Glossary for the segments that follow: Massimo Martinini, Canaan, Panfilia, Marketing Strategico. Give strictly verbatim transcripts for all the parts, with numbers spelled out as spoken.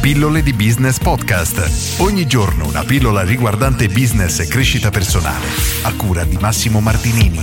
Pillole di Business Podcast. Ogni giorno una pillola riguardante business e crescita personale, a cura di Massimo Martinini.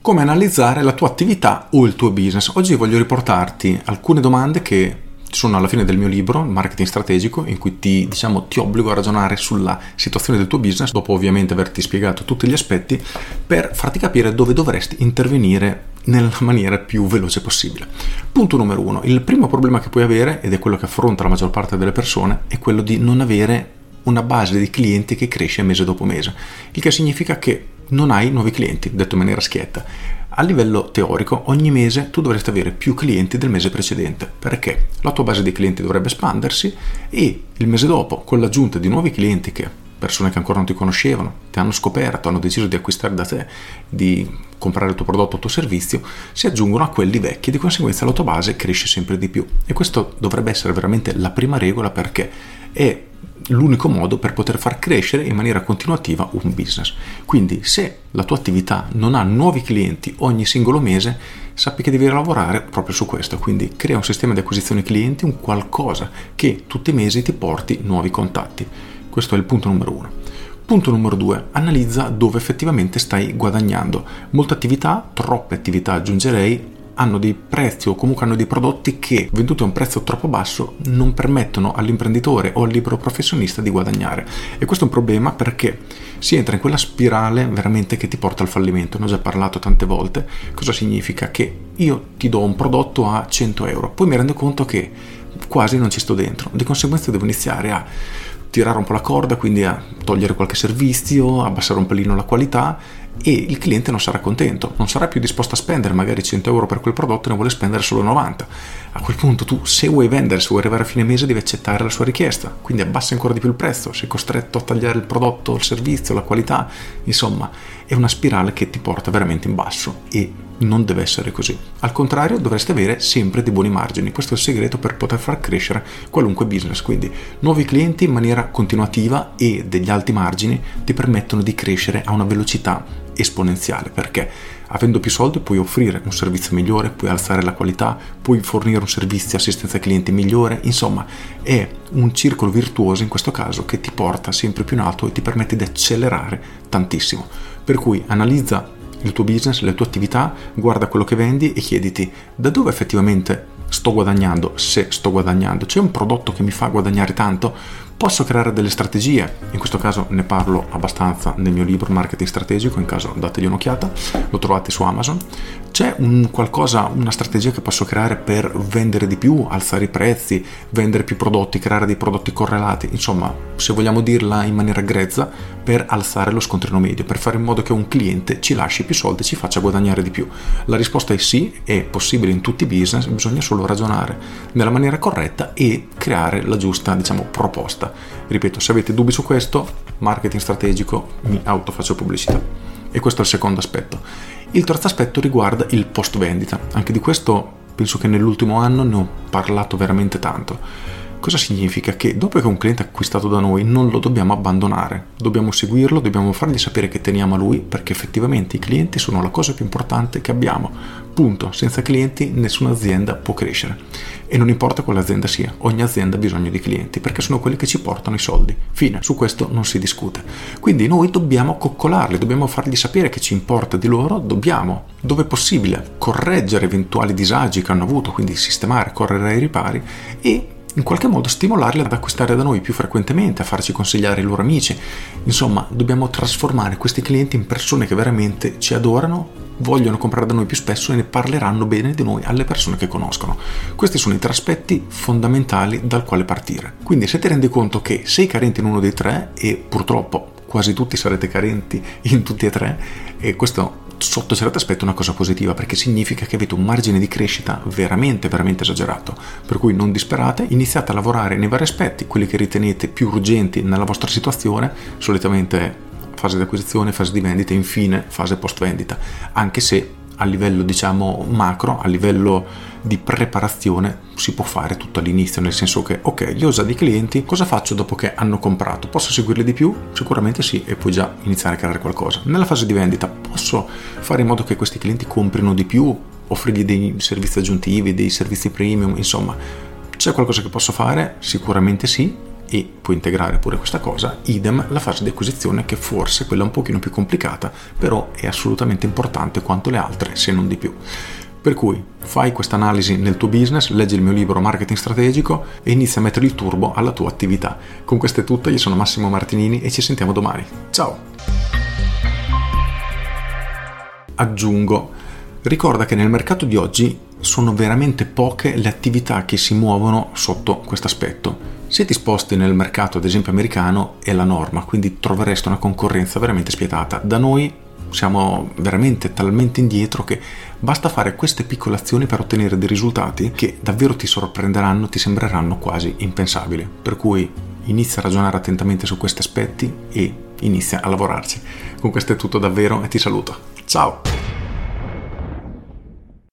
Come analizzare la tua attività o il tuo business? Oggi voglio riportarti alcune domande che sono alla fine del mio libro, Marketing Strategico, in cui ti, diciamo, ti obbligo a ragionare sulla situazione del tuo business, dopo ovviamente averti spiegato tutti gli aspetti, per farti capire dove dovresti intervenire nella maniera più veloce possibile. Punto numero uno. Il primo problema che puoi avere, ed è quello che affronta la maggior parte delle persone, è quello di non avere una base di clienti che cresce mese dopo mese, il che significa che non hai nuovi clienti, detto in maniera schietta. A livello teorico, ogni mese tu dovresti avere più clienti del mese precedente, perché la tua base di clienti dovrebbe espandersi e il mese dopo, con l'aggiunta di nuovi clienti, che persone che ancora non ti conoscevano, ti hanno scoperto, hanno deciso di acquistare da te, di comprare il tuo prodotto o il tuo servizio, si aggiungono a quelli vecchi, di conseguenza la tua base cresce sempre di più. E questo dovrebbe essere veramente la prima regola, perché è l'unico modo per poter far crescere in maniera continuativa un business. Quindi, se la tua attività non ha nuovi clienti ogni singolo mese, sappi che devi lavorare proprio su questo. Quindi crea un sistema di acquisizione clienti, un qualcosa che tutti i mesi ti porti nuovi contatti. Questo è il punto numero uno. Punto numero due. Analizza dove effettivamente stai guadagnando. Molte attività, troppe attività aggiungerei, hanno dei prezzi o comunque hanno dei prodotti che, venduti a un prezzo troppo basso, non permettono all'imprenditore o al libero professionista di guadagnare. E questo è un problema, perché si entra in quella spirale veramente che ti porta al fallimento. Ne ho già parlato tante volte. Cosa significa? Che io ti do un prodotto a cento euro, poi mi rendo conto che quasi non ci sto dentro, di conseguenza devo iniziare a tirare un po' la corda, quindi a togliere qualche servizio, abbassare un pelino la qualità, e il cliente non sarà contento, non sarà più disposto a spendere magari cento euro per quel prodotto, ne vuole spendere solo novanta. A quel punto tu, se vuoi vendere, se vuoi arrivare a fine mese, devi accettare la sua richiesta, quindi abbassa ancora di più il prezzo, sei costretto a tagliare il prodotto, il servizio, la qualità. Insomma, è una spirale che ti porta veramente in basso e non deve essere così. Al contrario, dovresti avere sempre dei buoni margini. Questo è il segreto per poter far crescere qualunque business. Quindi nuovi clienti in maniera continuativa e degli alti margini ti permettono di crescere a una velocità esponenziale, perché avendo più soldi puoi offrire un servizio migliore, puoi alzare la qualità, puoi fornire un servizio, assistenza ai clienti migliore. Insomma, è un circolo virtuoso in questo caso, che ti porta sempre più in alto e ti permette di accelerare tantissimo. Per cui analizza il tuo business, le tue attività, guarda quello che vendi e chiediti: da dove effettivamente sto guadagnando? Se sto guadagnando, c'è un prodotto che mi fa guadagnare tanto? Posso creare delle strategie? In questo caso ne parlo abbastanza nel mio libro Marketing Strategico, in caso dategli un'occhiata, lo trovate su Amazon. C'è un qualcosa, una strategia che posso creare per vendere di più, alzare i prezzi, vendere più prodotti, creare dei prodotti correlati, insomma, se vogliamo dirla in maniera grezza, per alzare lo scontrino medio, per fare in modo che un cliente ci lasci più soldi e ci faccia guadagnare di più? La risposta è sì, è possibile in tutti i business, bisogna solo ragionare nella maniera corretta e creare la giusta, diciamo, proposta. Ripeto, se avete dubbi su questo, Marketing Strategico, mi autofaccio pubblicità. E questo è il secondo aspetto. Il terzo aspetto riguarda il post vendita. Anche di questo penso che nell'ultimo anno ne ho parlato veramente tanto. Cosa significa? Che dopo che un cliente è acquistato da noi non lo dobbiamo abbandonare, dobbiamo seguirlo, dobbiamo fargli sapere che teniamo a lui, perché effettivamente i clienti sono la cosa più importante che abbiamo. Punto. Senza clienti nessuna azienda può crescere, e non importa quale azienda sia, ogni azienda ha bisogno di clienti, perché sono quelli che ci portano i soldi. Fine, su questo non si discute. Quindi noi dobbiamo coccolarli, dobbiamo fargli sapere che ci importa di loro, dobbiamo, dove possibile, correggere eventuali disagi che hanno avuto, quindi sistemare, correre ai ripari, e in qualche modo stimolarli ad acquistare da noi più frequentemente, a farci consigliare i loro amici. Insomma, dobbiamo trasformare questi clienti in persone che veramente ci adorano, vogliono comprare da noi più spesso e ne parleranno bene di noi alle persone che conoscono. Questi sono i tre aspetti fondamentali dal quale partire. Quindi, se ti rendi conto che sei carente in uno dei tre, e purtroppo quasi tutti sarete carenti in tutti e tre, e questo sotto certo aspetto è una cosa positiva, perché significa che avete un margine di crescita veramente veramente esagerato. Per cui non disperate, iniziate a lavorare nei vari aspetti, quelli che ritenete più urgenti nella vostra situazione, solitamente fase di acquisizione, fase di vendita, infine fase post vendita, anche se a livello, diciamo, macro, a livello di preparazione si può fare tutto all'inizio, nel senso che, ok, li ho già dei clienti, cosa faccio dopo che hanno comprato? Posso seguirli di più? Sicuramente sì, e puoi già iniziare a creare qualcosa. Nella fase di vendita posso fare in modo che questi clienti comprino di più, offrirgli dei servizi aggiuntivi, dei servizi premium, insomma, C'è qualcosa che posso fare? Sicuramente sì, e puoi integrare pure questa cosa. Idem la fase di acquisizione, che forse è quella un pochino più complicata, però è assolutamente importante quanto le altre, se non di più. Per cui fai questa analisi nel tuo business, leggi il mio libro Marketing Strategico e inizia a mettere il turbo alla tua attività. Con questo è tutto, io sono Massimo Martinini e ci sentiamo domani. Ciao! Aggiungo, ricorda che nel mercato di oggi sono veramente poche le attività che si muovono sotto questo aspetto. Se ti sposti nel mercato, ad esempio americano, è la norma, quindi troveresti una concorrenza veramente spietata. Da noi siamo veramente talmente indietro che basta fare queste piccole azioni per ottenere dei risultati che davvero ti sorprenderanno, ti sembreranno quasi impensabili. Per cui inizia a ragionare attentamente su questi aspetti e inizia a lavorarci. Con questo è tutto davvero e ti saluto. Ciao!